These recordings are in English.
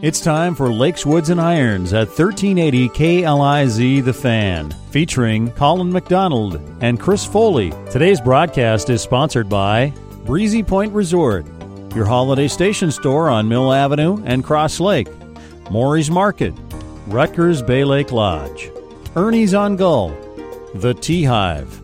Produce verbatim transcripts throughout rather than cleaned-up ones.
It's time for Lakes, Woods, and Irons at thirteen eighty K L I Z The Fan, featuring Colin McDonald and Chris Foley. Today's broadcast is sponsored by Breezy Point Resort, your holiday station store on Mill Avenue and Cross Lake, Maury's Market, Rutgers Bay Lake Lodge, Ernie's on Gull, The Tea Hive,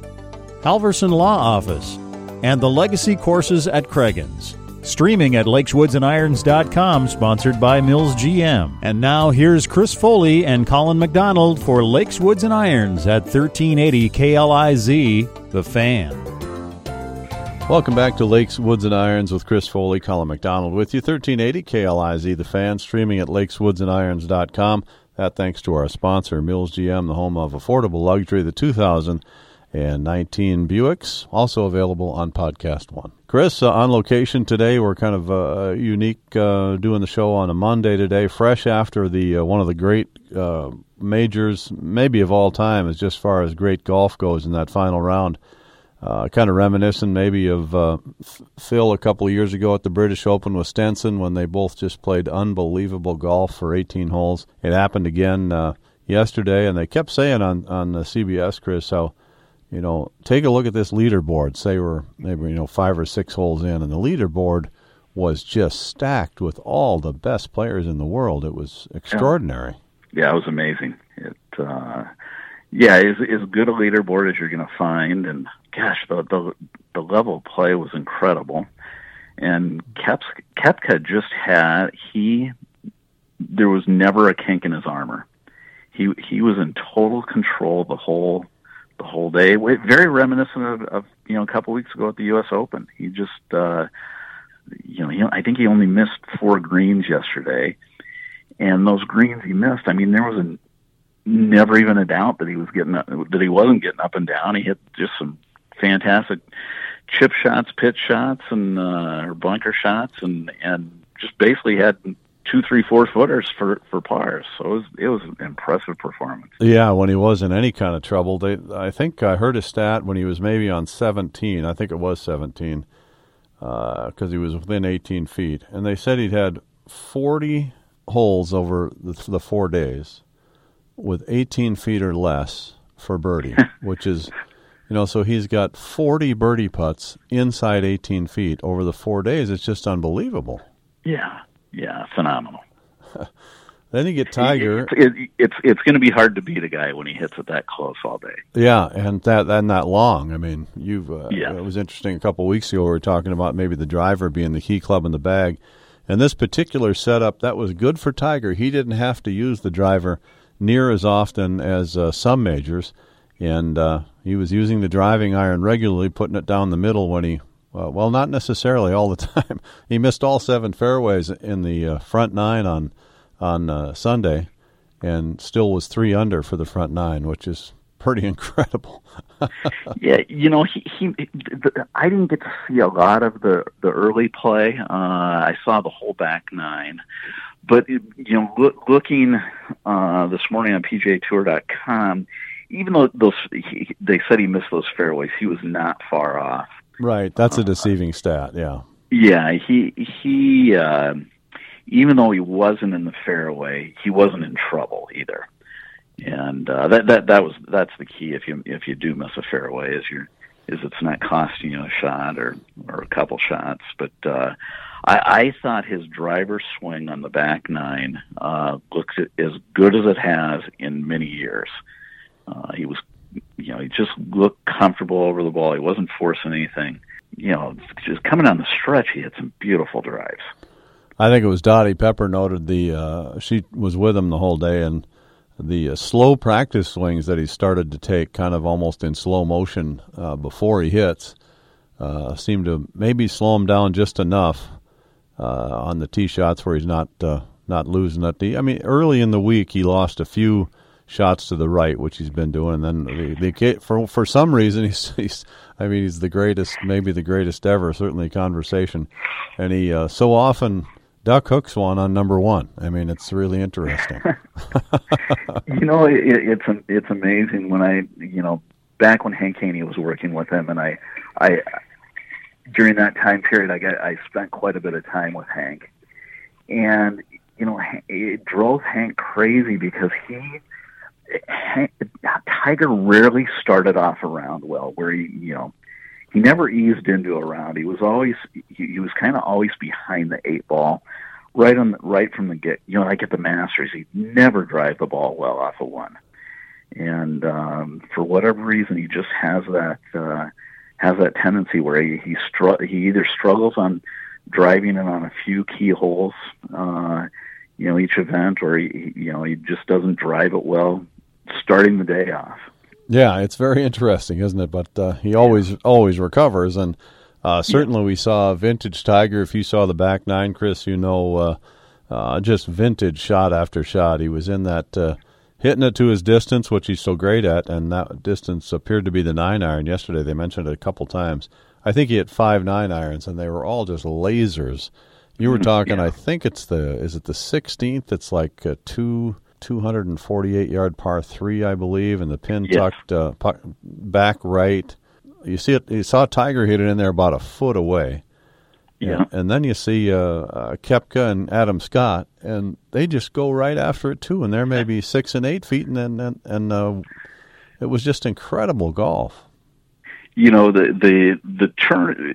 Halverson Law Office, and the Legacy Courses at Cragun's. Streaming at lakes woods and irons dot com, sponsored by Mills G M. And now here's Chris Foley and Colin McDonald for Lakes, Woods, and Irons at thirteen eighty K L I Z, The Fan. Welcome back to Lakes, Woods, and Irons with Chris Foley, Colin McDonald with you. thirteen eighty K L I Z, The Fan, streaming at lakes woods and irons dot com. That thanks to our sponsor, Mills G M, the home of affordable luxury, the two thousand nineteen Buicks, also available on Podcast One. Chris, uh, on location today. We're kind of uh, unique uh, doing the show on a Monday today, fresh after the uh, one of the great uh, majors, maybe of all time, as just far as great golf goes in that final round. Uh, kind of reminiscent maybe of uh, Phil a couple of years ago at the British Open with Stenson, when they both just played unbelievable golf for eighteen holes. It happened again uh, yesterday, and they kept saying on, on the C B S, Chris, how, you know, take a look at this leaderboard. Say we're maybe, you know, five or six holes in, and the leaderboard was just stacked with all the best players in the world. It was extraordinary. Yeah, yeah, it was amazing. It, uh, yeah, it's as good a leaderboard as you're going to find, and gosh, the, the the level of play was incredible. And Koepka just had he. There was never a kink in his armor. He he was in total control the whole. The whole day, very reminiscent of, of you know a couple weeks ago at the U S Open. He just, uh, you know, I think he only missed four greens yesterday, and those greens he missed, I mean, there was a, never even a doubt that he was getting up, that he wasn't getting up and down. He hit just some fantastic chip shots, pitch shots, and uh, or bunker shots, and and just basically had two, three, four footers for, for pars. So it was, it was an impressive performance. Yeah, when he was in any kind of trouble, they, I think I heard a stat when he was maybe on seventeen, I think it was seventeen, because uh, he was within eighteen feet. And they said he'd had forty holes over the, the four days with eighteen feet or less for birdie, which is, you know, so he's got forty birdie putts inside eighteen feet over the four days. It's just unbelievable. Yeah. Yeah, phenomenal. Then you get Tiger. It, it, it, it's it's going to be hard to beat a guy when he hits it that close all day. Yeah, and that and that long. I mean, you've. Uh, yeah. It was interesting. A couple of weeks ago, we were talking about maybe the driver being the key club in the bag, and this particular setup that was good for Tiger. He didn't have to use the driver near as often as uh, some majors, and uh, he was using the driving iron regularly, putting it down the middle when he. Uh, well, not necessarily all the time. He missed all seven fairways in the uh, front nine on on uh, Sunday, and still was three under for the front nine, which is pretty incredible. Yeah, you know, he, he the, I didn't get to see a lot of the, the early play. Uh, I saw the whole back nine. But, it, you know, look, looking uh, this morning on P G A Tour dot com, even though those he, they said he missed those fairways, he was not far off. Right, that's a deceiving uh, stat, yeah. Yeah, he, he uh, even though he wasn't in the fairway, he wasn't in trouble either. And uh, that, that that was that's the key if you if you do miss a fairway, is you're, is it's not costing you a shot or, or a couple shots. But uh, I, I thought his driver swing on the back nine uh, looks as good as it has in many years. Uh, he was You know, he just looked comfortable over the ball. He wasn't forcing anything. You know, just coming down the stretch, he had some beautiful drives. I think it was Dottie Pepper noted the uh, she was with him the whole day, and the uh, slow practice swings that he started to take, kind of almost in slow motion uh, before he hits, uh, seemed to maybe slow him down just enough uh, on the tee shots where he's not uh, not losing at the. I mean, early in the week he lost a few shots to the right, which he's been doing, and then the, the for for some reason he's, he's I mean he's the greatest, maybe the greatest ever, certainly conversation, and he uh, so often duck hooks one on number one. I mean, it's really interesting. You know, it, it's it's amazing when I you know back when Hank Haney was working with him, and I I during that time period I got I spent quite a bit of time with Hank, and you know, it drove Hank crazy because he, Hank, Tiger rarely started off a round well, where he, you know, he never eased into a round. He was always, he, he was kind of always behind the eight ball, right on, the, right from the get. You know, like at the Masters, he'd never drive the ball well off of one, and um, for whatever reason, he just has that uh, has that tendency where he he, str- he either struggles on driving it on a few key holes, uh, you know, each event, or he, you know, he just doesn't drive it well starting the day off. Yeah, it's very interesting, isn't it? But uh, he always, yeah. always recovers, and uh, certainly yeah. we saw vintage Tiger. If you saw the back nine, Chris, you know, uh, uh, just vintage shot after shot. He was in that, uh, hitting it to his distance, which he's so great at, and that distance appeared to be the nine iron yesterday. They mentioned it a couple times. I think he hit five nine irons, and they were all just lasers. You were talking, yeah. I think it's the, is it the sixteenth? It's like a two... two forty-eight yard par three, I believe, and the pin yes. tucked uh, back right. You see it. You saw Tiger hit it in there about a foot away. Yeah, and, and then you see uh, uh, Koepka and Adam Scott, and they just go right after it too. And they're maybe six and eight feet, and and and uh, it was just incredible golf. You know, the the the turn.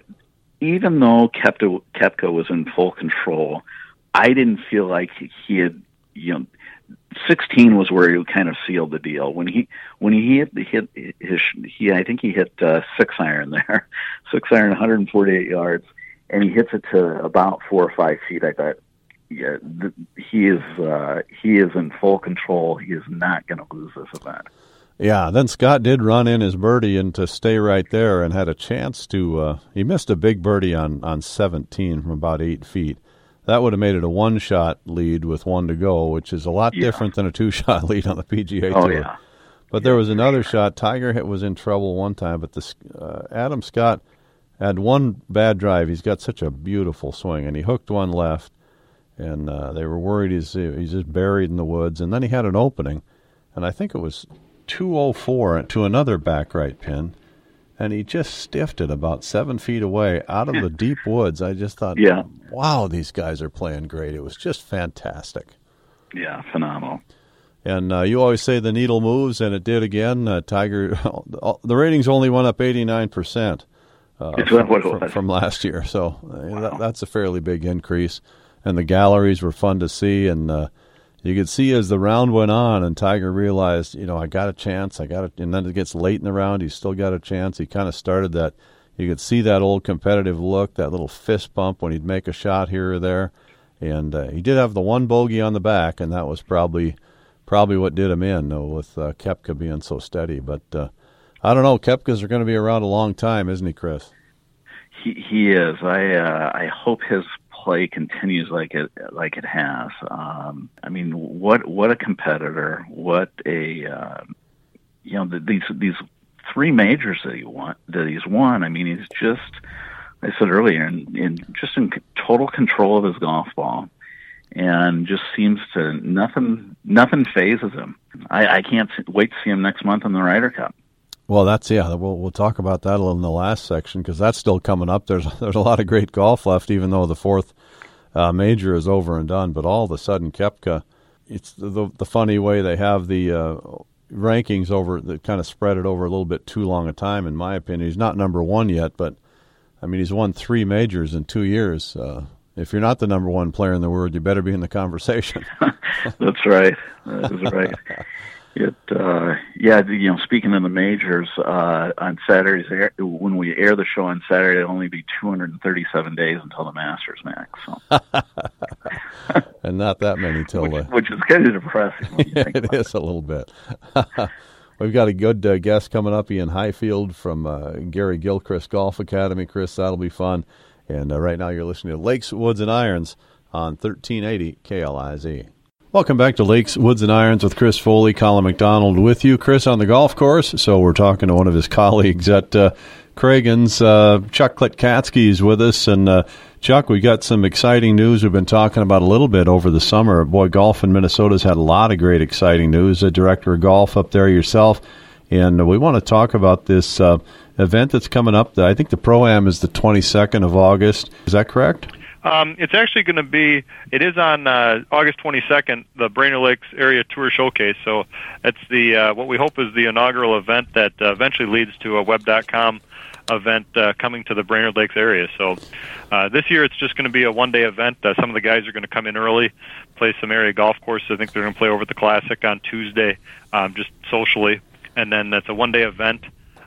Even though Koepka Koepka was in full control, I didn't feel like he had, you know. sixteen was where he kind of sealed the deal when he when he hit the hit his he I think he hit uh, six iron there, six iron one forty-eight yards, and he hits it to about four or five feet. I thought, yeah, th- he is uh, he is in full control. He is not going to lose this event. Yeah, then Scott did run in his birdie and to stay right there and had a chance to. Uh, he missed a big birdie on on seventeen from about eight feet. That would have made it a one-shot lead with one to go, which is a lot yeah. different than a two-shot lead on the P G A oh, Tour. Yeah. But yeah, there was another sure. shot. Tiger hit was in trouble one time, but this, uh, Adam Scott had one bad drive. He's got such a beautiful swing, and he hooked one left, and uh, they were worried he's he's just buried in the woods. And then he had an opening, and I think it was two oh four to another back right pin, and he just stiffed it about seven feet away out of the deep woods. I just thought, yeah. wow, these guys are playing great. It was just fantastic. Yeah, phenomenal. And uh, you always say the needle moves, and it did again. Uh, Tiger, the ratings only went up eighty-nine percent uh, from, from, from last year. So uh, wow. that, that's a fairly big increase. And the galleries were fun to see. And uh, you could see as the round went on, and Tiger realized, you know, I got a chance. I got it, and then it gets late in the round. He's still got a chance. He kind of started that. You could see that old competitive look, that little fist bump when he'd make a shot here or there, and uh, he did have the one bogey on the back, and that was probably probably what did him in uh, with uh, Koepka being so steady. But uh, I don't know. Koepka's are going to be around a long time, isn't he, Chris? He he is. I uh, I hope his play continues like it like it has. Um, I mean, what what a competitor! What a uh, you know the, these these three majors that he won that he's won. I mean, he's just I said earlier, in, in just in total control of his golf ball, and just seems to nothing nothing phases him. I, I can't wait to see him next month in the Ryder Cup. Well, that's yeah. We'll we'll talk about that a little in the last section because that's still coming up. There's there's a lot of great golf left, even though the fourth uh, major is over and done. But all of a sudden, Koepka, it's the the funny way they have the uh, rankings over that kind of spread it over a little bit too long a time, in my opinion. He's not number one yet, but I mean he's won three majors in two years. Uh, if you're not the number one player in the world, you better be in the conversation. That's right. That's right. It, uh, yeah, you know, speaking of the majors, uh, on Saturdays, air, when we air the show on Saturday, it'll only be two hundred thirty-seven days until the Masters next. So. And not that many till which, the... which is kind of depressing. When you think it is it. a little bit. We've got a good uh, guest coming up, Ian Highfield from uh, Gary Gilchrist Golf Academy. Chris, that'll be fun. And uh, right now you're listening to Lakes, Woods, and Irons on thirteen eighty K L I Z. Welcome back to Lakes, Woods, and Irons with Chris Foley, Colin McDonald with you. Chris on the golf course, so we're talking to one of his colleagues at uh, Cragun's. Uh, Chuck Klitkatsky is with us, and uh, Chuck, we got some exciting news we've been talking about a little bit over the summer. Boy, golf in Minnesota's had a lot of great exciting news. The director of golf up there yourself, and we want to talk about this uh, event that's coming up. I think the Pro-Am is the twenty-second of August. Is that correct? Um, it's actually going to be, it is on uh, August twenty-second, the Brainerd Lakes Area Tour Showcase. So that's the uh, what we hope is the inaugural event that uh, eventually leads to a web dot com event uh, coming to the Brainerd Lakes area. So uh, this year it's just going to be a one-day event. Uh, some of the guys are going to come in early, play some area golf courses. I think they're going to play over at the Classic on Tuesday, um, just socially. And then that's a one-day event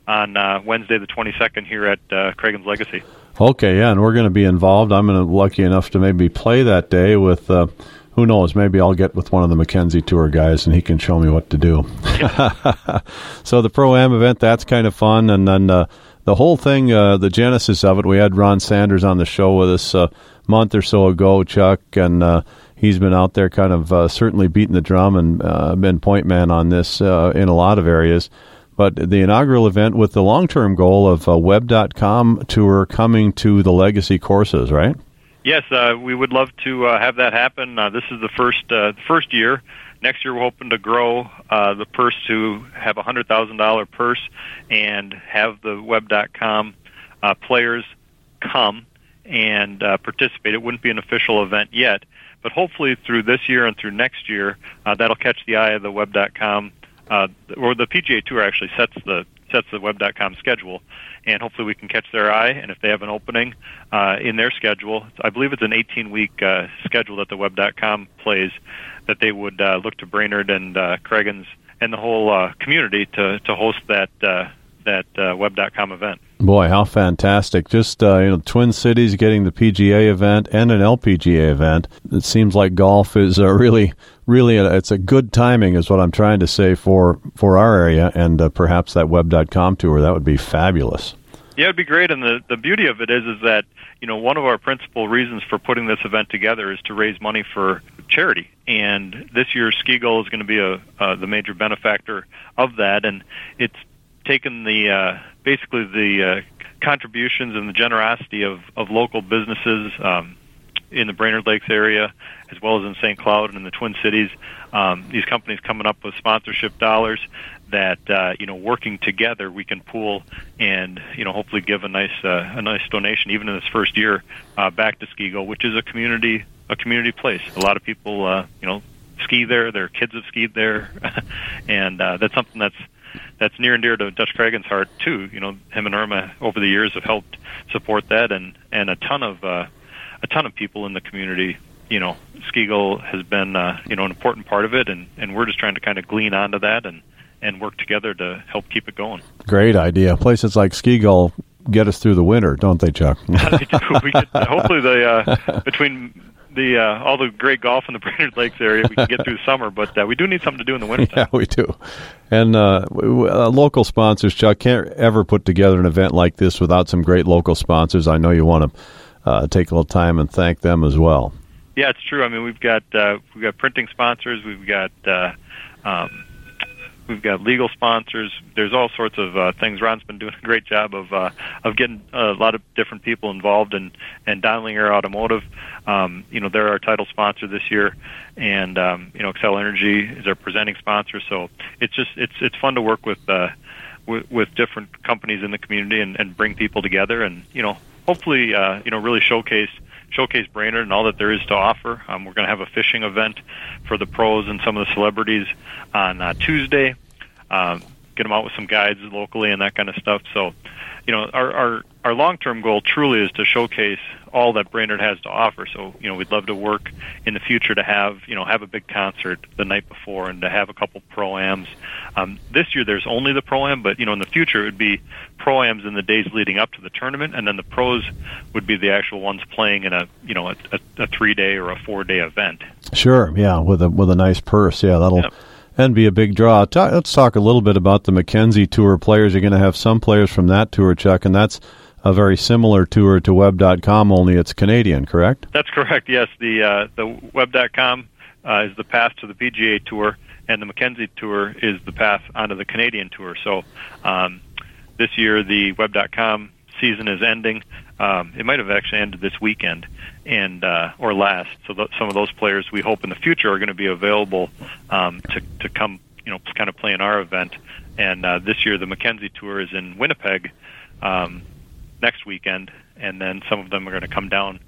on uh, Wednesday the twenty-second here at uh, Cragun's Legacy. Okay, yeah, and we're going to be involved. I'm going to lucky enough to maybe play that day with, uh, who knows, maybe I'll get with one of the McKenzie Tour guys and he can show me what to do. Yeah. So the Pro-Am event, that's kind of fun. And then uh, the whole thing, uh, the genesis of it, we had Ron Sanders on the show with us a month or so ago, Chuck, and uh, he's been out there kind of uh, certainly beating the drum and uh, been point man on this uh, in a lot of areas. But the inaugural event with the long-term goal of a web dot com tour coming to the Legacy courses, right? Yes, uh, we would love to uh, have that happen. Uh, this is the first uh, first year. Next year we're hoping to grow uh, the purse to have a one hundred thousand dollars purse and have the web dot com uh, players come and uh, participate. It wouldn't be an official event yet, but hopefully through this year and through next year, uh, that'll catch the eye of the web dot com. Uh, or the P G A Tour actually sets the sets the web dot com schedule, and hopefully we can catch their eye. And if they have an opening uh, in their schedule, I believe it's an eighteen-week uh, schedule that the web dot com plays, that they would uh, look to Brainerd and uh, Cragun's and the whole uh, community to to host that uh, that uh, web dot com event. Boy, how fantastic! Just uh, you know, Twin Cities getting the P G A event and an L P G A event. It seems like golf is uh, really, really, a, it's a good timing, is what I'm trying to say for for our area, and uh, perhaps that web dot com tour, that would be fabulous. Yeah, it'd be great, and the the beauty of it is is that you know one of our principal reasons for putting this event together is to raise money for charity. And this year, Skigo is going to be a uh, the major benefactor of that, and it's taken the uh, basically the uh, contributions and the generosity of, of local businesses um, in the Brainerd Lakes area, as well as in Saint Cloud and in the Twin Cities. Um, these companies coming up with sponsorship dollars that uh, you know, working together, we can pool and you know hopefully give a nice uh, a nice donation, even in this first year, uh, back to Skigo, which is a community a community place. A lot of people uh, you know ski there. Their kids have skied there, and uh, that's something that's. That's near and dear to Dutch Cragun's heart too. You know, him and Irma over the years have helped support that, and, and a ton of uh, a ton of people in the community. You know, Skigo has been uh, you know an important part of it, and, and we're just trying to kind of glean onto that and, and work together to help keep it going. Great idea. Places like Skigo get us through the winter, don't they, Chuck? They do. We get, hopefully, they uh, between. The uh, all the great golf in the Brainerd Lakes area, we can get through the summer, but uh, we do need something to do in the winter. Yeah, we do. And uh, we, uh, local sponsors, Chuck, can't ever put together an event like this without some great local sponsors. I know you want to uh, take a little time and thank them as well. Yeah, it's true. I mean, we've got uh, we've got printing sponsors, we've got uh, um, we've got legal sponsors. There's all sorts of uh, things. Ron's been doing a great job of uh, of getting a lot of different people involved, and and Dunlinger Automotive. Um, you know, they're our title sponsor this year, and um, you know, Xcel Energy is our presenting sponsor. So it's just it's it's fun to work with uh, with, with different companies in the community and, and bring people together, and you know, hopefully, uh, you know, really showcase showcase Brainerd and all that there is to offer. Um, we're going to have a fishing event for the pros and some of the celebrities on uh, Tuesday. Um, get them out with some guides locally and that kind of stuff. So, you know, our our, our long-term goal truly is to showcase all that Brainerd has to offer. So, you know, we'd love to work in the future to have, you know, have a big concert the night before and to have a couple pro-ams. Um, this year there's only the pro-am, but, you know, in the future it would be pro-ams in the days leading up to the tournament, and then the pros would be the actual ones playing in a, you know, a, a, a three-day or a four-day event. Sure, yeah, with a, with a nice purse. Yeah, that'll... Yeah. And be a big draw. Talk, let's talk a little bit about the McKenzie Tour players. You're going to have some players from that tour, Chuck, and that's a very similar tour to web dot com, only it's Canadian, correct? That's correct, yes. The uh, the web dot com uh, is the path to the P G A Tour, and the McKenzie Tour is the path onto the Canadian Tour. So um, this year the web dot com season is ending. Um, it might have actually ended this weekend and uh, or last. So th- some of those players we hope in the future are going to be available um, to to come, you know, kind of play in our event. And uh, this year the McKenzie Tour is in Winnipeg um, next weekend, and then some of them are going to come down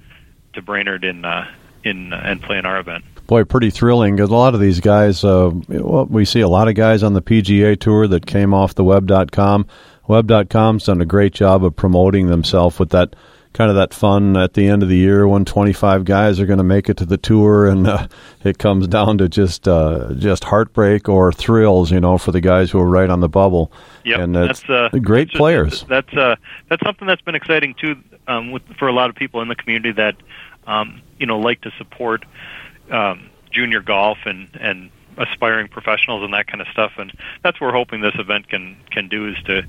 to Brainerd in uh, in uh, and play in our event. Boy, pretty thrilling. A lot of these guys, uh, we see a lot of guys on the P G A Tour that came off the web dot com. web dot com's done a great job of promoting themselves with that kind of that fun at the end of the year when twenty-five guys are going to make it to the tour, and uh, it comes down to just uh, just heartbreak or thrills, you know, for the guys who are right on the bubble. Yep. And that's, that's uh, great that's players. Just, that's uh, that's something that's been exciting, too, um, with, for a lot of people in the community that, um, you know, like to support um, junior golf and, and aspiring professionals and that kind of stuff. And that's what we're hoping this event can, can do, is to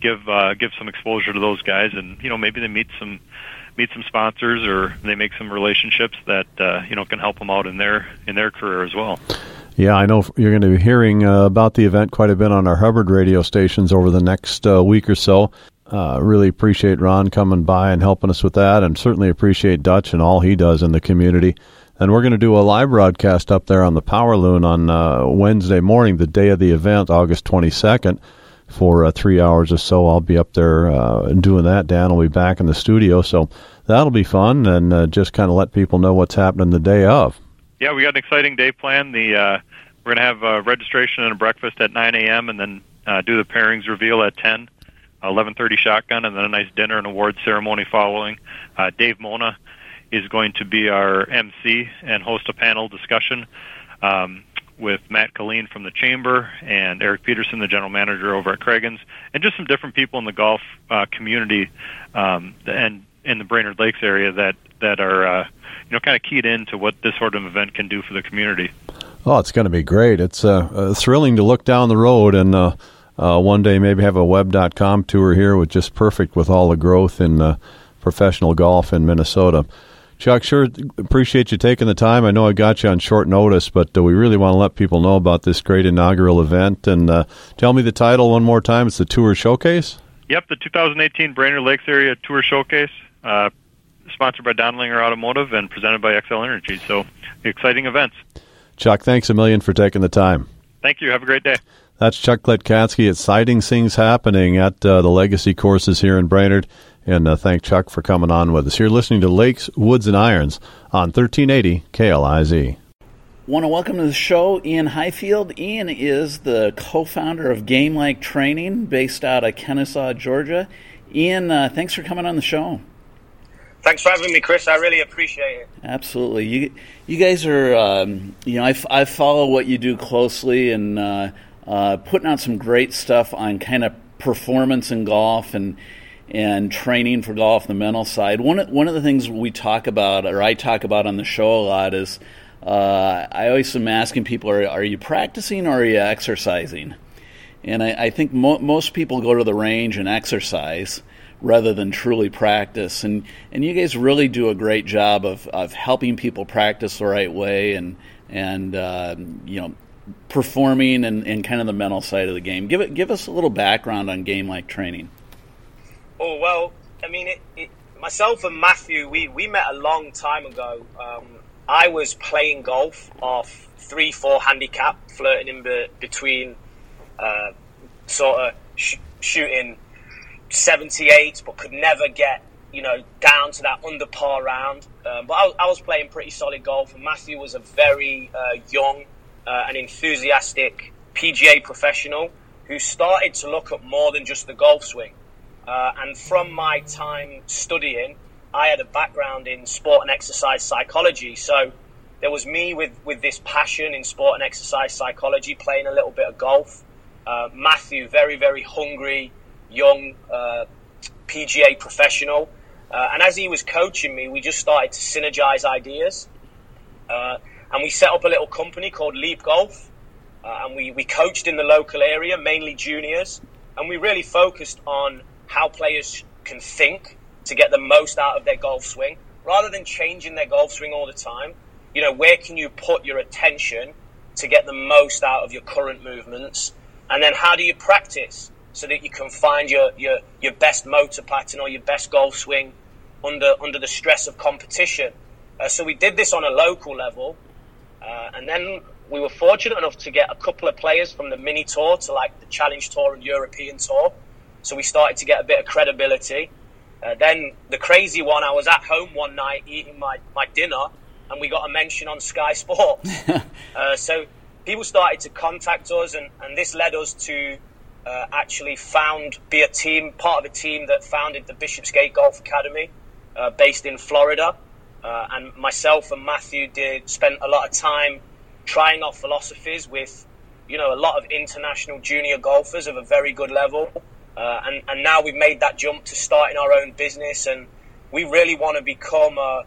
give uh, give some exposure to those guys, and, you know, maybe they meet some meet some sponsors, or they make some relationships that uh, you know, can help them out in their in their career as well. Yeah, I know you're going to be hearing uh, about the event quite a bit on our Hubbard radio stations over the next uh, week or so. Uh, really appreciate Ron coming by and helping us with that, and certainly appreciate Dutch and all he does in the community. And we're going to do a live broadcast up there on the Power Loon on uh, Wednesday morning, the day of the event, August twenty-second, for uh, three hours or so. I'll be up there uh, doing that. Dan will be back in the studio, so that'll be fun, and uh, just kind of let people know what's happening the day of. Yeah, we got an exciting day planned. The uh, we're going to have uh, registration and a breakfast at nine a.m., and then uh, do the pairings reveal at ten, eleven thirty shotgun, and then a nice dinner and award ceremony following. Uh, Dave Mona is going to be our M C and host a panel discussion um, with Matt Colleen from the Chamber and Eric Peterson, the general manager over at Cragun's, and just some different people in the golf uh, community um, and in the Brainerd Lakes area that that are uh, you know, kind of keyed into what this sort of event can do for the community. Oh, it's going to be great. It's uh, uh, thrilling to look down the road and uh, uh, one day maybe have a web dot com tour here, with just perfect with all the growth in uh, professional golf in Minnesota. Chuck, sure appreciate you taking the time. I know I got you on short notice, but uh, we really want to let people know about this great inaugural event. And uh, tell me the title one more time. It's the Tour Showcase? Yep, the two thousand eighteen Brainerd Lakes Area Tour Showcase, uh, sponsored by Dunlinger Automotive and presented by Xcel Energy. So, exciting events. Chuck, thanks a million for taking the time. Thank you. Have a great day. That's Chuck Klitkatsky at Sighting Things Happening at uh, the Legacy Courses here in Brainerd. And uh, thank Chuck for coming on with us. You're listening to Lakes, Woods, and Irons on thirteen eighty K L I Z. Want to welcome to the show Ian Highfield. Ian is the co-founder of Game Like Training, based out of Kennesaw, Georgia. Ian, uh, thanks for coming on the show. Thanks for having me, Chris. I really appreciate it. Absolutely. You you guys are, um, you know, I, f- I follow what you do closely, and uh, uh, putting out some great stuff on kind of performance in golf and and training for golf, the mental side. One one of the things we talk about, or I talk about on the show a lot, is uh, I always am asking people, are, are you practicing or are you exercising? And I, I think mo- most people go to the range and exercise rather than truly practice. And, and you guys really do a great job of, of helping people practice the right way and, and uh, you know, performing and, and kind of the mental side of the game. Give it, give us a little background on Game Like Training. Oh, well, I mean, it, it, myself and Matthew, we, we met a long time ago. Um, I was playing golf off three, four handicap, flirting in be, between uh, sort of sh- shooting seventy-eight, but could never get, you know, down to that under par round. Um, but I, I was playing pretty solid golf, and Matthew was a very uh, young uh, and enthusiastic P G A professional who started to look at more than just the golf swing. Uh, and from my time studying, I had a background in sport and exercise psychology. So there was me with, with this passion in sport and exercise psychology, playing a little bit of golf. Uh, Matthew, very, very hungry, young uh, P G A professional. Uh, and as he was coaching me, we just started to synergize ideas. Uh, and we set up a little company called Leap Golf. Uh, and we, we coached in the local area, mainly juniors. And we really focused on how players can think to get the most out of their golf swing, rather than changing their golf swing all the time. You know, where can you put your attention to get the most out of your current movements? And then how do you practice so that you can find your, your, your best motor pattern or your best golf swing under under the stress of competition? Uh, so we did this on a local level. Uh, and then we were fortunate enough to get a couple of players from the mini tour to like the Challenge Tour and European Tour. So we started to get a bit of credibility. Uh, then the crazy one, I was at home one night eating my, my dinner, and we got a mention on Sky Sports. uh, so people started to contact us, and, and this led us to uh, actually found, be a team, part of a team that founded the Bishopsgate Golf Academy, uh, based in Florida. Uh, and myself and Matthew did spent a lot of time trying our philosophies with, you know, a lot of international junior golfers of a very good level. Uh, and, and now we've made that jump to starting our own business, and we really want to become a,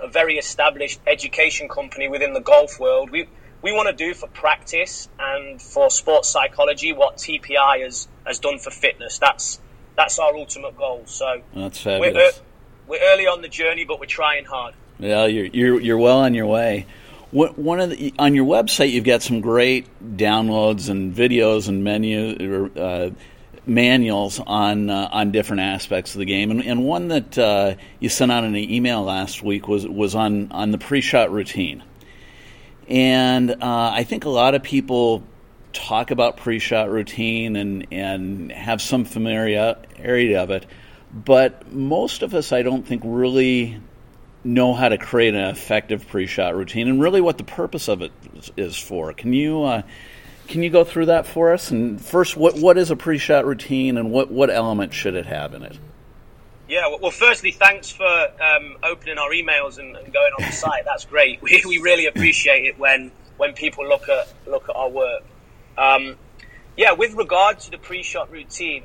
a very established education company within the golf world. We we want to do for practice and for sports psychology what T P I has, has done for fitness. That's that's our ultimate goal. So that's fabulous. We're, we're early on the journey, but we're trying hard. Yeah, you're you're you're well on your way. What, one of the, on your website, you've got some great downloads and videos and menu uh, manuals on uh, on different aspects of the game, and, and one that uh, you sent out in an email last week was was on, on the pre-shot routine. And uh, I think a lot of people talk about pre-shot routine and and have some familiarity of it, but most of us, I don't think, really know how to create an effective pre-shot routine and really what the purpose of it is for. Can you uh, can you go through that for us? And first, what what is a pre-shot routine, and what, what element should it have in it? Yeah, well, firstly, thanks for um, opening our emails and, and going on the site. That's great. We we really appreciate it when when people look at look at our work. Um, yeah, with regard to the pre-shot routine,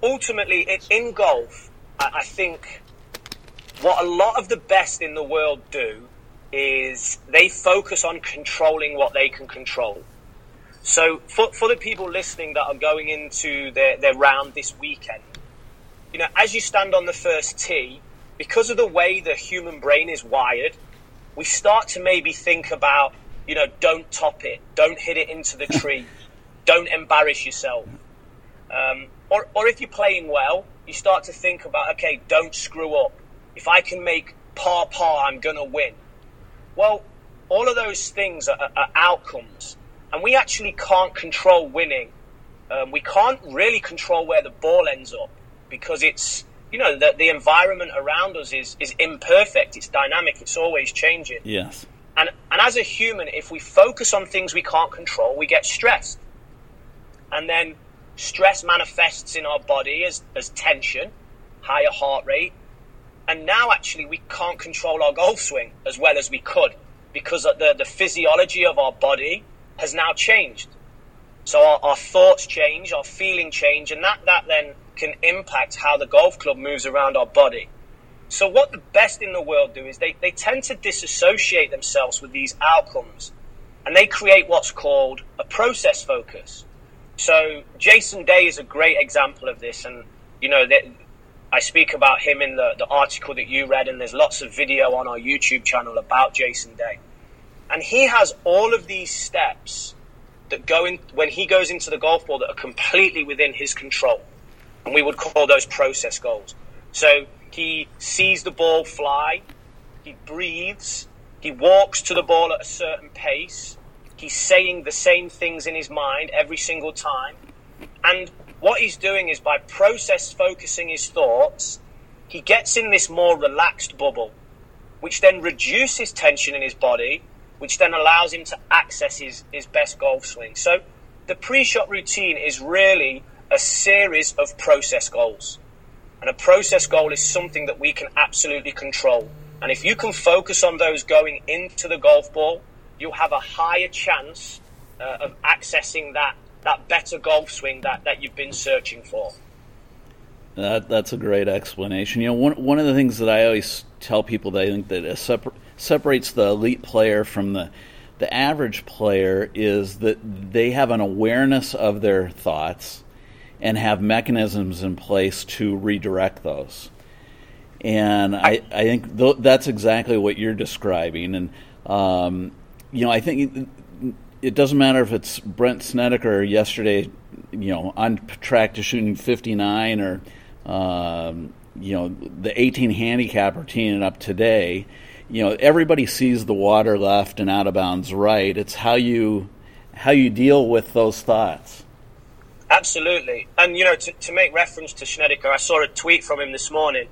ultimately, it, in golf, I, I think what a lot of the best in the world do is they focus on controlling what they can control. So for for the people listening that are going into their, their round this weekend, you know, as you stand on the first tee, because of the way the human brain is wired, we start to maybe think about, you know, don't top it, don't hit it into the tree, don't embarrass yourself. Um, or, or if you're playing well, you start to think about, okay, don't screw up. If I can make par par, I'm going to win. Well, all of those things are, are outcomes. And we actually can't control winning. Um, we can't really control where the ball ends up because it's, you know, the, the environment around us is, is imperfect. It's dynamic. It's always changing. Yes. And, and as a human, if we focus on things we can't control, we get stressed. And then stress manifests in our body as, as tension, higher heart rate. And now, actually, we can't control our golf swing as well as we could because the, the physiology of our body has now changed. So our, our thoughts change, our feeling change, and that, that then can impact how the golf club moves around our body. So what the best in the world do is they, they tend to disassociate themselves with these outcomes, and they create what's called a process focus. So Jason Day is a great example of this, and, you know, that. I speak about him in the, the article that you read, and there's lots of video on our YouTube channel about Jason Day. And he has all of these steps that go in when he goes into the golf ball that are completely within his control. And we would call those process goals. So he sees the ball fly, he breathes, he walks to the ball at a certain pace, he's saying the same things in his mind every single time. And what he's doing is by process focusing his thoughts, he gets in this more relaxed bubble, which then reduces tension in his body, which then allows him to access his, his best golf swing. So the pre-shot routine is really a series of process goals. And a process goal is something that we can absolutely control. And if you can focus on those going into the golf ball, you'll have a higher chance uh, of accessing that that better golf swing that, that you've been searching for. That, that's a great explanation. You know, one one of the things that I always tell people that I think that separ- separates the elite player from the, the average player is that they have an awareness of their thoughts and have mechanisms in place to redirect those. And I, I think th- that's exactly what you're describing. And, um, you know, I think... It, It doesn't matter if it's Brent Snedeker yesterday, you know, on track to shooting fifty-nine, or um, you know, the eighteen handicapper teeing it up today. You know, everybody sees the water left and out of bounds right. It's how you how you deal with those thoughts. Absolutely. And, you know, to, to make reference to Snedeker, I saw a tweet from him this morning.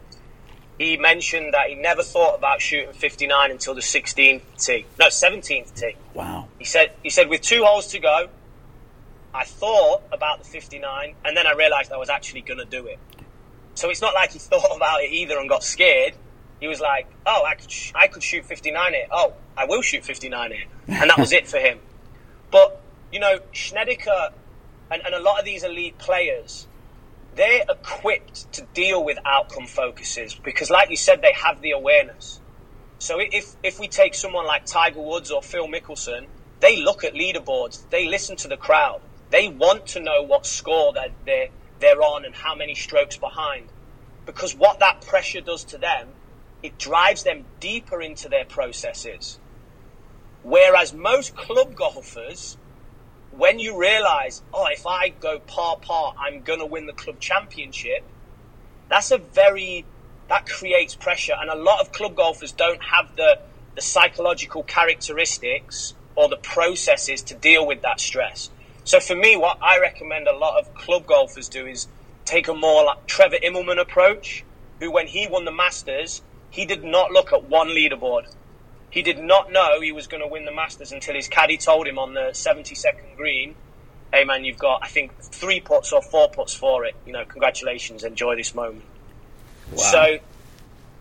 He mentioned that he never thought about shooting fifty-nine until the sixteenth tee. No, seventeenth tee. Wow. He said, he said, with two holes to go, I thought about the fifty-nine, and then I realised I was actually going to do it. So it's not like he thought about it either and got scared. He was like, oh, I could sh- I could shoot fifty-nine here. Oh, I will shoot fifty-nine here. And that was it for him. But, you know, Snedeker and, and a lot of these elite players, they're equipped to deal with outcome focuses because, like you said, they have the awareness. So if if we take someone like Tiger Woods or Phil Mickelson, they look at leaderboards. They listen to the crowd. They want to know what score that they're, they're on and how many strokes behind. Because what that pressure does to them, it drives them deeper into their processes. Whereas most club golfers, when you realise, oh, if I go par-par, I'm going to win the club championship, that's a very, that creates pressure. And a lot of club golfers don't have the, the psychological characteristics or the processes to deal with that stress. So for me, what I recommend a lot of club golfers do is take a more like Trevor Immelman approach, who when he won the Masters, he did not look at one leaderboard. He did not know he was going to win the Masters until his caddy told him on the seventy-second green, hey man, you've got, I think, three putts or four putts for it. You know, congratulations, enjoy this moment. Wow. So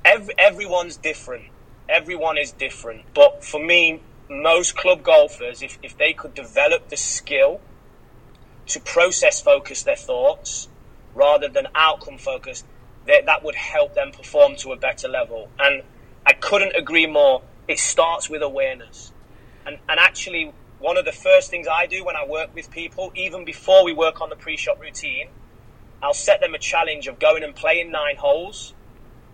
ev- everyone's different. Everyone is different. But for me, most club golfers, if, if they could develop the skill to process focus their thoughts rather than outcome focus, that that would help them perform to a better level. And I couldn't agree more. It starts with awareness. And and actually, one of the first things I do when I work with people, even before we work on the pre-shot routine, I'll set them a challenge of going and playing nine holes,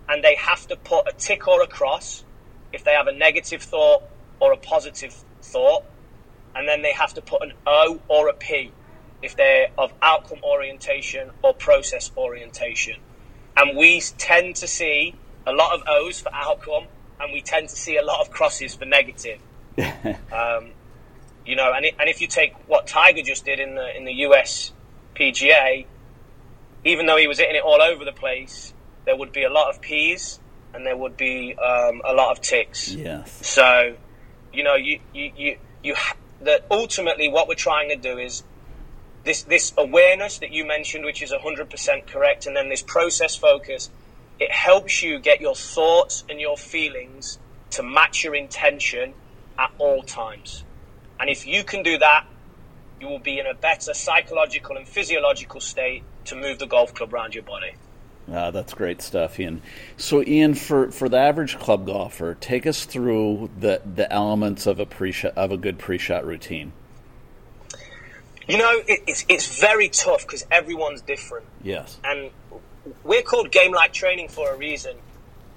and they have to put a tick or a cross if they have a negative thought or a positive thought, and then they have to put an O or a P if they're of outcome orientation or process orientation. And we tend to see a lot of O's for outcome, and we tend to see a lot of crosses for negative. um, you know, and, it, and if you take what Tiger just did in the in the U S P G A, even though he was hitting it all over the place, there would be a lot of P's and there would be um, a lot of ticks. Yes. So, you know, you you you, you ha- that ultimately what we're trying to do is This this awareness that you mentioned, which is one hundred percent correct, and then this process focus, it helps you get your thoughts and your feelings to match your intention at all times. And if you can do that, you will be in a better psychological and physiological state to move the golf club around your body. Ah, that's great stuff, Ian. So, Ian, for, for the average club golfer, take us through the, the elements of a pre-shot, of a good pre-shot routine. You know, it, it's it's very tough because everyone's different. Yes. And we're called Game Like Training for a reason,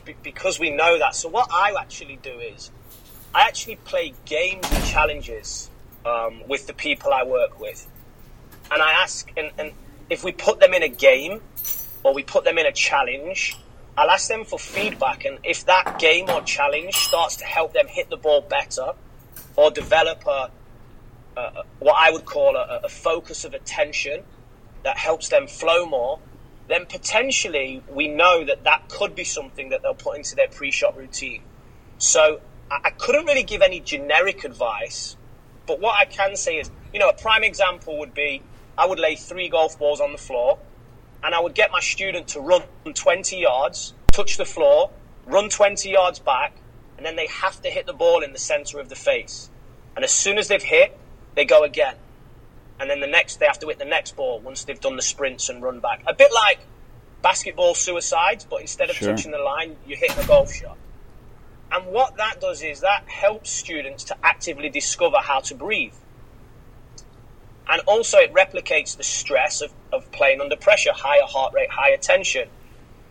b- because we know that. So what I actually do is I actually play games and challenges um, with the people I work with. And I ask, and, and if we put them in a game or we put them in a challenge, I'll ask them for feedback. And if that game or challenge starts to help them hit the ball better or develop a Uh, what I would call a, a focus of attention that helps them flow more, then potentially we know that that could be something that they'll put into their pre-shot routine. So I, I couldn't really give any generic advice, but what I can say is, you know, a prime example would be I would lay three golf balls on the floor and I would get my student to run twenty yards, touch the floor, run twenty yards back, and then they have to hit the ball in the center of the face. And as soon as they've hit, they go again. And then the next, they have to hit the next ball once they've done the sprints and run back. A bit like basketball suicides, but instead of sure. touching the line, you're hitting a golf shot. And what that does is that helps students to actively discover how to breathe. And also it replicates the stress of, of playing under pressure, higher heart rate, higher tension.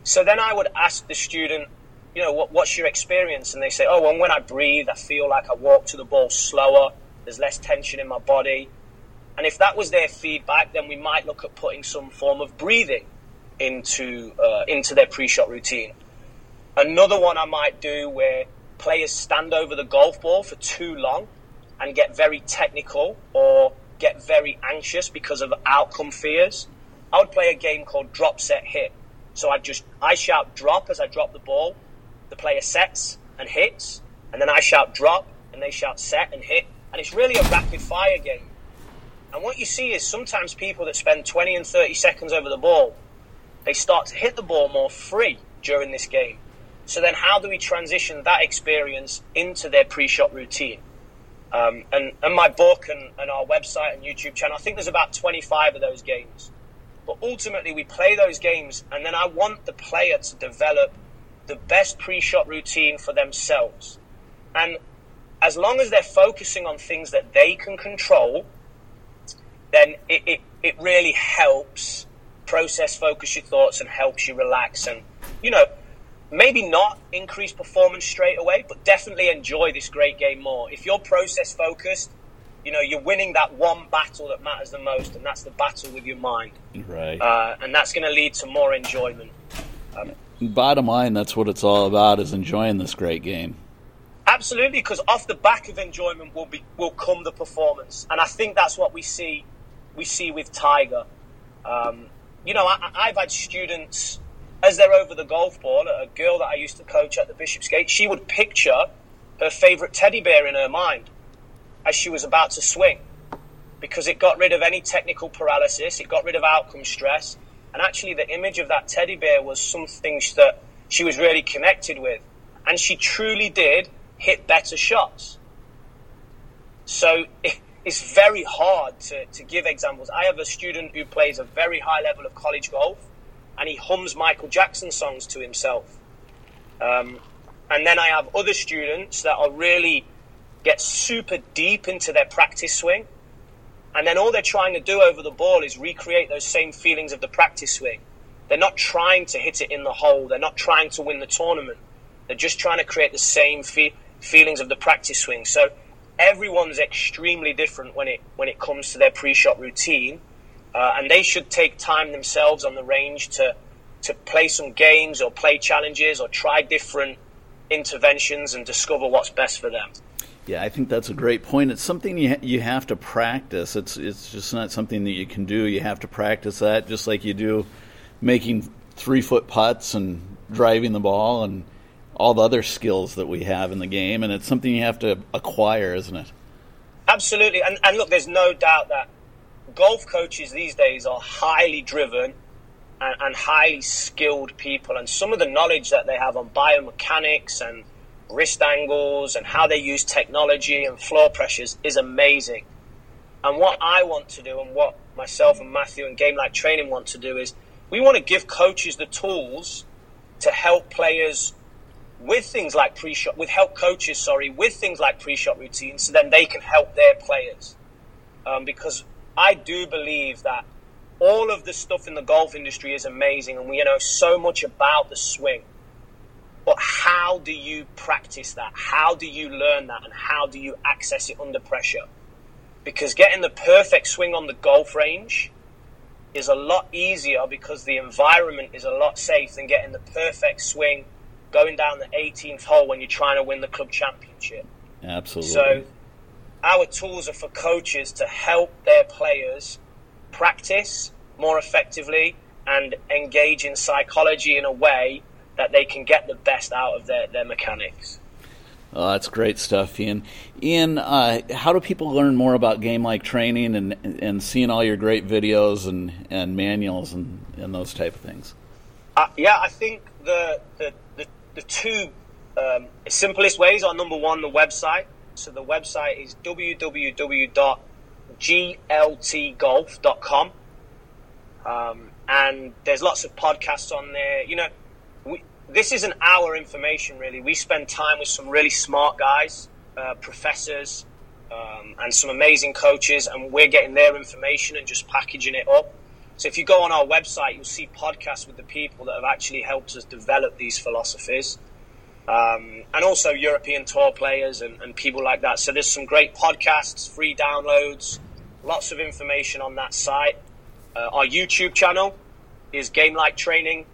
So then I would ask the student, you know, what, what's your experience? And they say, oh, well, when I breathe, I feel like I walk to the ball slower. There's less tension in my body. And if that was their feedback, then we might look at putting some form of breathing into uh, into their pre-shot routine. Another one I might do where players stand over the golf ball for too long and get very technical or get very anxious because of outcome fears, I would play a game called drop, set, hit. So I just I shout drop as I drop the ball. The player sets and hits, and then I shout drop, and they shout set and hit. And it's really a rapid fire game. And what you see is sometimes people that spend twenty and thirty seconds over the ball, they start to hit the ball more free during this game. So then how do we transition that experience into their pre-shot routine? Um, and, and my book and, and our website and YouTube channel, I think there's about twenty-five of those games. But ultimately, we play those games, and then I want the player to develop the best pre-shot routine for themselves. And as long as they're focusing on things that they can control, then it, it, it really helps process, focus your thoughts, and helps you relax. And, you know, maybe not increase performance straight away, but definitely enjoy this great game more. If you're process-focused, you know, you're winning that one battle that matters the most, and that's the battle with your mind. Right. Uh, and that's going to lead to more enjoyment. Um, Bottom line, that's what it's all about, is enjoying this great game. Absolutely, because off the back of enjoyment will be will come the performance, and I think that's what we see we see with Tiger. Um, you know, I, I've had students, as they're over the golf ball, a girl that I used to coach at the Bishopsgate, she would picture her favourite teddy bear in her mind as she was about to swing, because it got rid of any technical paralysis, it got rid of outcome stress, and actually the image of that teddy bear was something that she was really connected with, and she truly did hit better shots. So it's very hard to, to give examples. I have a student who plays a very high level of college golf, and he hums Michael Jackson songs to himself. Um, and then I have other students that are really get super deep into their practice swing, and then all they're trying to do over the ball is recreate those same feelings of the practice swing. They're not trying to hit it in the hole. They're not trying to win the tournament. They're just trying to create the same fe- feelings of the practice swing. So everyone's extremely different when it when it comes to their pre-shot routine, uh, and they should take time themselves on the range to to play some games or play challenges or try different interventions and discover what's best for them. Yeah, I think that's a great point. It's something you ha- you have to practice. It's it's just not something that you can do. You have to practice that, just like you do making three-foot putts and driving the ball and all the other skills that we have in the game. And it's something you have to acquire, isn't it? Absolutely. And, and look, there's no doubt that golf coaches these days are highly driven and, and highly skilled people. And some of the knowledge that they have on biomechanics and wrist angles and how they use technology and floor pressures is amazing. And what I want to do, and what myself and Matthew and Game Like Training want to do, is we want to give coaches the tools to help players with things like pre-shot, with help coaches, sorry, with things like pre-shot routines, so then they can help their players. Um, because I do believe that all of the stuff in the golf industry is amazing, and we know so much about the swing. But how do you practice that? How do you learn that? And how do you access it under pressure? Because getting the perfect swing on the golf range is a lot easier, because the environment is a lot safer than getting the perfect swing going down the eighteenth hole when you're trying to win the club championship. Absolutely. So our tools are for coaches to help their players practice more effectively and engage in psychology in a way that they can get the best out of their, their mechanics. Oh, that's great stuff, Ian. Ian, uh, how do people learn more about Game Like Training and and seeing all your great videos and, and manuals and, and those type of things? Uh, yeah, I think the the, the, the two um, simplest ways are, number one, the website. So the website is w w w dot g l t golf dot com. Um, and there's lots of podcasts on there. You know, We, this isn't our information, really. We spend time with some really smart guys, uh, professors, um, and some amazing coaches, and we're getting their information and just packaging it up. So if you go on our website, you'll see podcasts with the people that have actually helped us develop these philosophies, um, and also European tour players and, and people like that. So there's some great podcasts, free downloads, lots of information on that site. Uh, our YouTube channel is Game Like Training.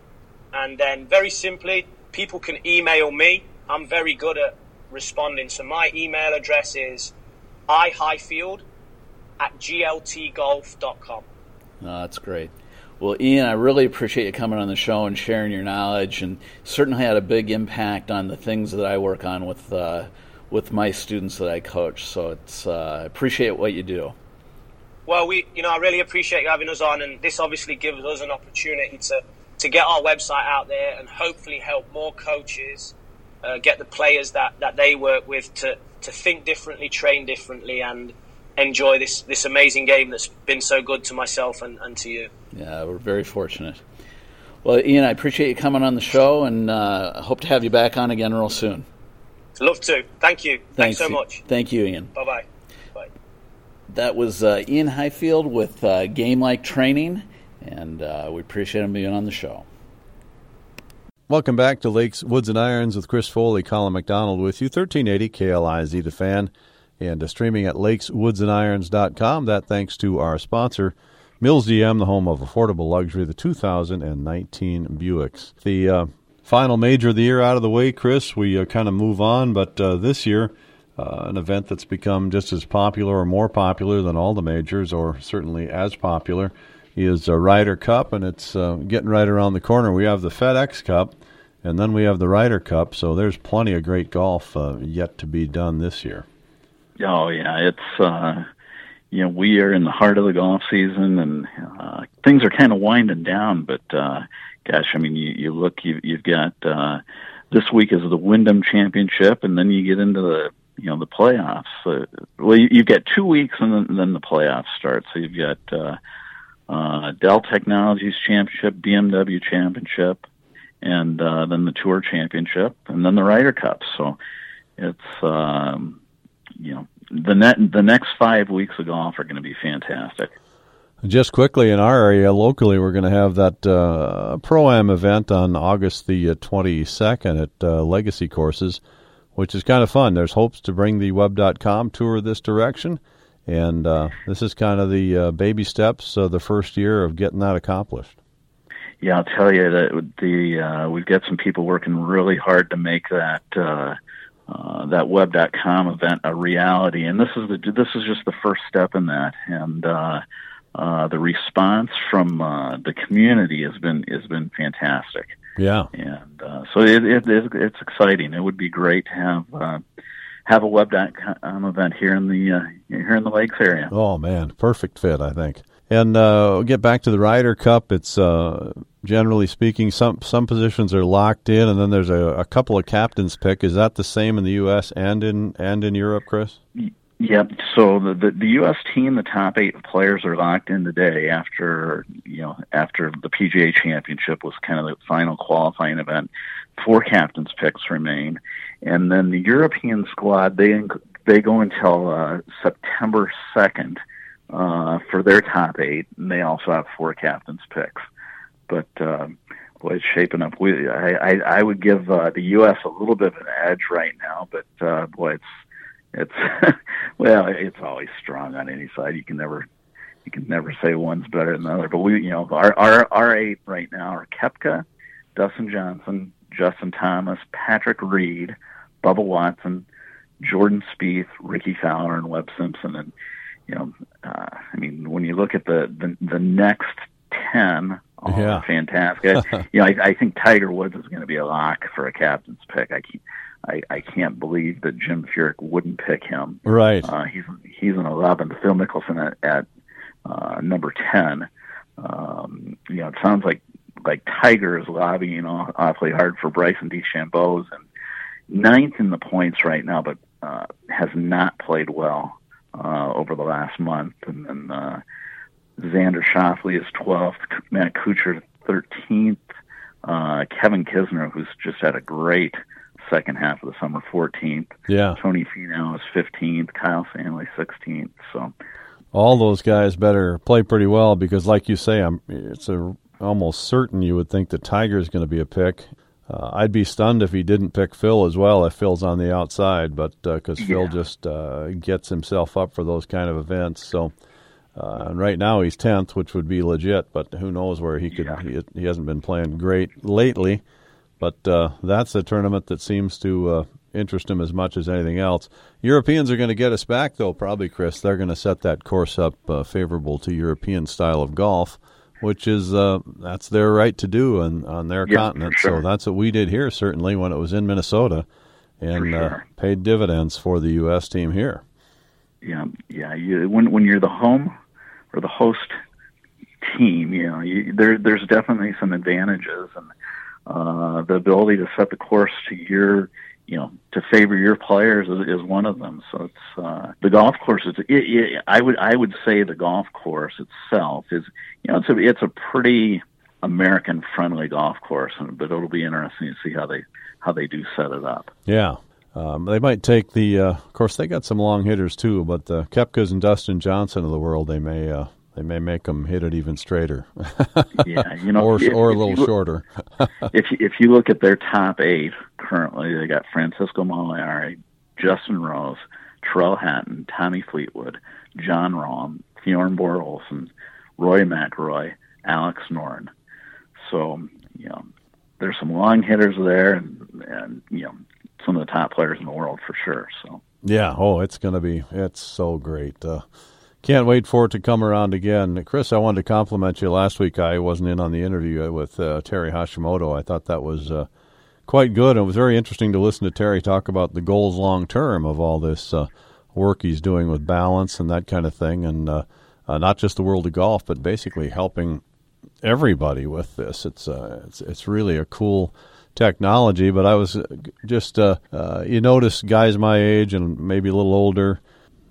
And then, very simply, people can email me. I'm very good at responding. So my email address is ihighfield at G L T golf dot com. No, that's great. Well, Ian, I really appreciate you coming on the show and sharing your knowledge, and certainly had a big impact on the things that I work on with uh, with my students that I coach. So it's uh, appreciate what you do. Well, we, you know, I really appreciate you having us on, and this obviously gives us an opportunity to, to get our website out there and hopefully help more coaches uh, get the players that, that they work with to, to think differently, train differently, and enjoy this, this amazing game that's been so good to myself and, and to you. Yeah, we're very fortunate. Well, Ian, I appreciate you coming on the show, and uh, I hope to have you back on again real soon. Love to. Thank you. Thanks, Thanks so much. Thank you, Ian. Bye-bye. Bye. That was uh, Ian Highfield with uh, Game Like Training, and uh, we appreciate him being on the show. Welcome back to Lakes, Woods, and Irons with Chris Foley, Colin McDonald with you, thirteen eighty K L I Z The Fan, and uh, streaming at lakes woods and irons dot com. That thanks to our sponsor, Mills G M, the home of affordable luxury, the two thousand nineteen Buicks. The uh, final major of the year out of the way, Chris. We uh, kind of move on, but uh, this year, uh, an event that's become just as popular or more popular than all the majors, or certainly as popular, is uh, Ryder Cup, and it's uh, getting right around the corner. We have the FedEx Cup, and then we have the Ryder Cup, so there's plenty of great golf uh, yet to be done this year. Oh, yeah, it's, uh, you know, we are in the heart of the golf season, and uh, things are kind of winding down, but, uh, gosh, I mean, you, you look, you, you've got, uh, this week is the Wyndham Championship, and then you get into the, you know, the playoffs. Uh, well, you, you've got two weeks, and then, and then the playoffs start, so you've got uh, uh, Dell Technologies Championship, B M W Championship, and uh, then the Tour Championship, and then the Ryder Cup, so it's... Um, You know, the net, the next five weeks of golf are going to be fantastic. Just quickly, in our area, locally, we're going to have that uh, Pro-Am event on August the twenty-second at uh, Legacy Courses, which is kind of fun. There's hopes to bring the web dot com tour this direction, and uh, this is kind of the uh, baby steps of the first year of getting that accomplished. Yeah, I'll tell you, that the uh, we've got some people working really hard to make that uh Uh, that web dot com event a reality, and this is the this is just the first step in that. And uh, uh, the response from uh, the community has been has been fantastic. Yeah, and uh, so it, it, it's exciting. It would be great to have uh, have a web dot com event here in the uh, here in the Lakes area. Oh man, perfect fit, I think. And uh, we'll get back to the Ryder Cup. It's uh, generally speaking, some some positions are locked in, and then there's a, a couple of captains pick. Is that the same in the U S and in and in Europe, Chris? Yep. So the, the the U S team, the top eight players are locked in today. After you know, after the P G A Championship was kind of the final qualifying event, four captains picks remain, and then the European squad they they go until uh, September second. Uh, for their top eight, and they also have four captains' picks. But uh, boy, it's shaping up. We, I, I, I would give uh, the U S a little bit of an edge right now, but uh, boy, it's it's well, it's always strong on any side. You can never you can never say one's better than the other. But we, you know, our our, our eight right now are Koepka, Dustin Johnson, Justin Thomas, Patrick Reed, Bubba Watson, Jordan Spieth, Ricky Fowler, and Webb Simpson, and You know, uh, I mean, when you look at the the, the next ten, oh, yeah. fantastic. you know, I, I think Tiger Woods is going to be a lock for a captain's pick. I can't, I, I can't believe that Jim Furyk wouldn't pick him. Right. Uh, he's he's an eleven. Phil Mickelson at, at uh, number ten. Um, you know, it sounds like like Tiger is lobbying aw- awfully hard for Bryson DeChambeau's and ninth in the points right now, but uh, has not played well Uh, over the last month, and then uh, Xander Schauffele is twelfth, Matt Kuchar thirteenth, uh, Kevin Kisner, who's just had a great second half of the summer, fourteenth. Yeah, Tony Finau is fifteenth, Kyle Stanley sixteenth. So all those guys better play pretty well because, like you say, I'm, it's a, almost certain you would think that Tiger is going to be a pick. Uh, I'd be stunned if he didn't pick Phil as well, if Phil's on the outside, but because uh, yeah. Phil just uh, gets himself up for those kind of events. So, uh, and right now he's tenth, which would be legit, but who knows where he could. Yeah. He, he hasn't been playing great lately, but uh, that's a tournament that seems to uh, interest him as much as anything else. Europeans are going to get us back, though, probably, Chris. They're going to set that course up uh, favorable to European style of golf, which is uh, that's their right to do on, on their yeah, continent. Sure. So that's what we did here, certainly, when it was in Minnesota, and sure. uh, paid dividends for the U S team here. Yeah, yeah. You, when when you're the home or the host team, you know, you, there there's definitely some advantages, and uh, the ability to set the course to your, you know, to favor your players is, is one of them. So it's uh, the golf course. It's, it, it, I would I would say the golf course itself is, you know, it's a it's a pretty American friendly golf course, and, but it'll be interesting to see how they how they do set it up. Yeah. Um, they might take the, uh, of course, they got some long hitters too, but the Koepkas and Dustin Johnson of the world, they may uh, they may make them hit it even straighter, yeah, you know, or, if, or a little look, shorter. if you, if you look at their top eight currently, they got Francisco Molinari, Justin Rose, Terrell Hatton, Tommy Fleetwood, John Rahm, Bjorn Borg Olsen, Roy McIlroy, Alex Noren. So, you know, there's some long hitters there, and, and you know, some of the top players in the world for sure. So yeah, oh, it's going to be, it's so great. Uh, can't wait for it to come around again. Chris, I wanted to compliment you. Last week I wasn't in on the interview with uh, Terry Hashimoto. I thought that was uh, quite good. It was very interesting to listen to Terry talk about the goals long term of all this uh, work he's doing with balance and that kind of thing, and uh, uh, not just the world of golf, but basically helping everybody with this. It's uh, it's it's really a cool technology, but I was just uh, uh, you notice guys my age and maybe a little older,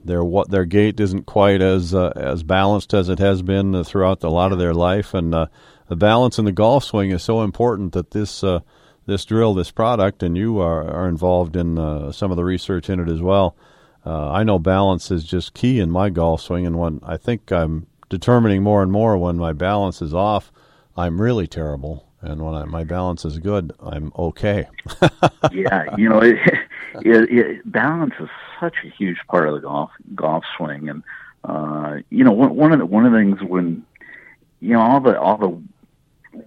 their what their gait isn't quite as uh, as balanced as it has been uh, throughout a lot of their life, and uh, the balance in the golf swing is so important that this uh, this drill, this product, and you are are involved in uh, some of the research in it as well. Uh, I know balance is just key in my golf swing, and when I think I'm determining more and more when my balance is off, I'm really terrible. And when I, my balance is good, I'm okay. Yeah, you know, it, it, it, balance is such a huge part of the golf golf swing, and uh, you know, one, one of the one of the things when you know all the all the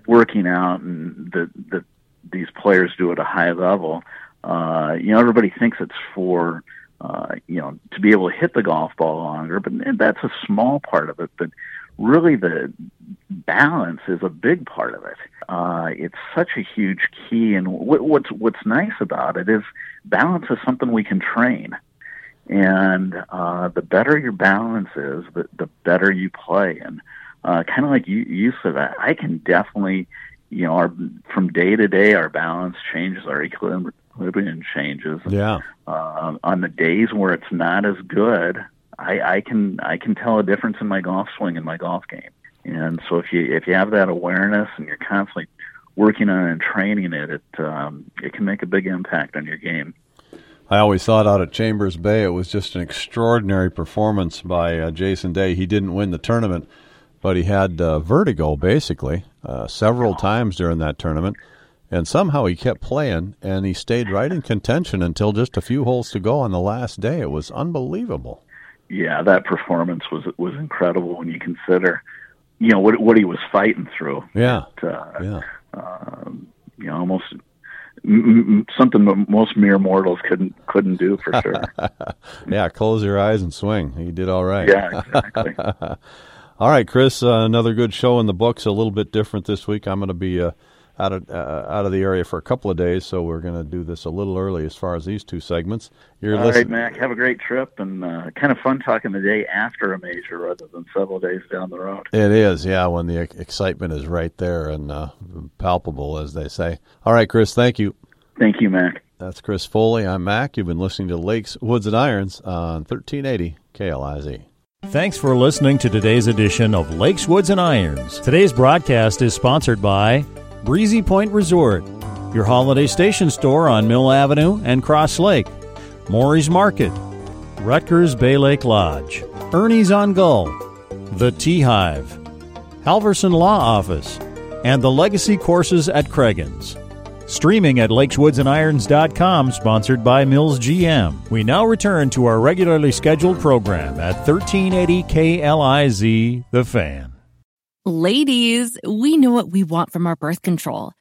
working out and that the, these players do at a high level, uh, you know, everybody thinks it's for uh, you know to be able to hit the golf ball longer, but that's a small part of it. But really, the balance is a big part of it. Uh, it's such a huge key, and what, what's what's nice about it is balance is something we can train. And uh, the better your balance is, the, the better you play. And uh, kind of like you, you said, I can definitely, you know, our, from day to day, our balance changes, our equilibrium changes. Yeah. Uh, on the days where it's not as good, I, I can I can tell a difference in my golf swing and my golf game, and so if you if you have that awareness and you're constantly working on it and training it, it um, it can make a big impact on your game. I always thought out at Chambers Bay it was just an extraordinary performance by uh, Jason Day. He didn't win the tournament, but he had uh, vertigo basically uh, several times during that tournament, and somehow he kept playing and he stayed right in contention until just a few holes to go on the last day. It was unbelievable. Yeah, that performance was was incredible when you consider, you know, what what he was fighting through. Yeah, but, uh, yeah. Uh, you know, almost m- m- something that most mere mortals couldn't couldn't do for sure. Yeah, close your eyes and swing. He did all right. Yeah, exactly. All right, Chris, uh, another good show in the books. A little bit different this week. I'm going to be uh, out of uh, out of the area for a couple of days, so we're going to do this a little early as far as these two segments. You're all listen- right, Mac. Have a great trip, and uh, kind of fun talking the day after a major rather than several days down the road. It is, yeah, when the excitement is right there and uh, palpable, as they say. All right, Chris, thank you. Thank you, Mac. That's Chris Foley. I'm Mac. You've been listening to Lakes, Woods, and Irons on thirteen eighty K L I Z. Thanks for listening to today's edition of Lakes, Woods, and Irons. Today's broadcast is sponsored by Breezy Point Resort, your holiday station store on Mill Avenue and Cross Lake, Maury's Market, Rutgers Bay Lake Lodge, Ernie's on Gull, The Tea Hive, Halverson Law Office, and the Legacy Courses at Cragun's. Streaming at lakes woods and irons dot com, sponsored by Mills G M. We now return to our regularly scheduled program at thirteen eighty K L I Z, The Fan. Ladies, we know what we want from our birth control.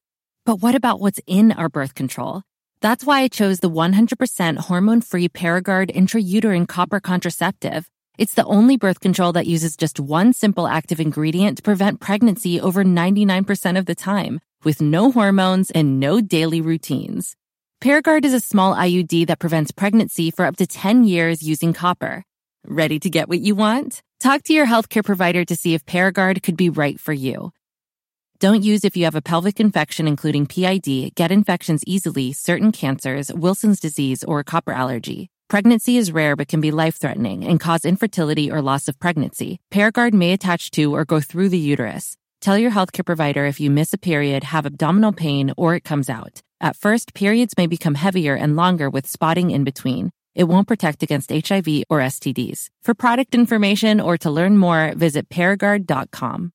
But what about what's in our birth control? That's why I chose the one hundred percent hormone-free Paragard intrauterine copper contraceptive. It's the only birth control that uses just one simple active ingredient to prevent pregnancy over ninety-nine percent of the time, with no hormones and no daily routines. Paragard is a small I U D that prevents pregnancy for up to ten years using copper. Ready to get what you want? Talk to your healthcare provider to see if Paragard could be right for you. Don't use if you have a pelvic infection, including P I D, get infections easily, certain cancers, Wilson's disease, or copper allergy. Pregnancy is rare but can be life-threatening and cause infertility or loss of pregnancy. Paragard may attach to or go through the uterus. Tell your healthcare provider if you miss a period, have abdominal pain, or it comes out. At first, periods may become heavier and longer with spotting in between. It won't protect against H I V or S T Ds. For product information or to learn more, visit Paragard dot com.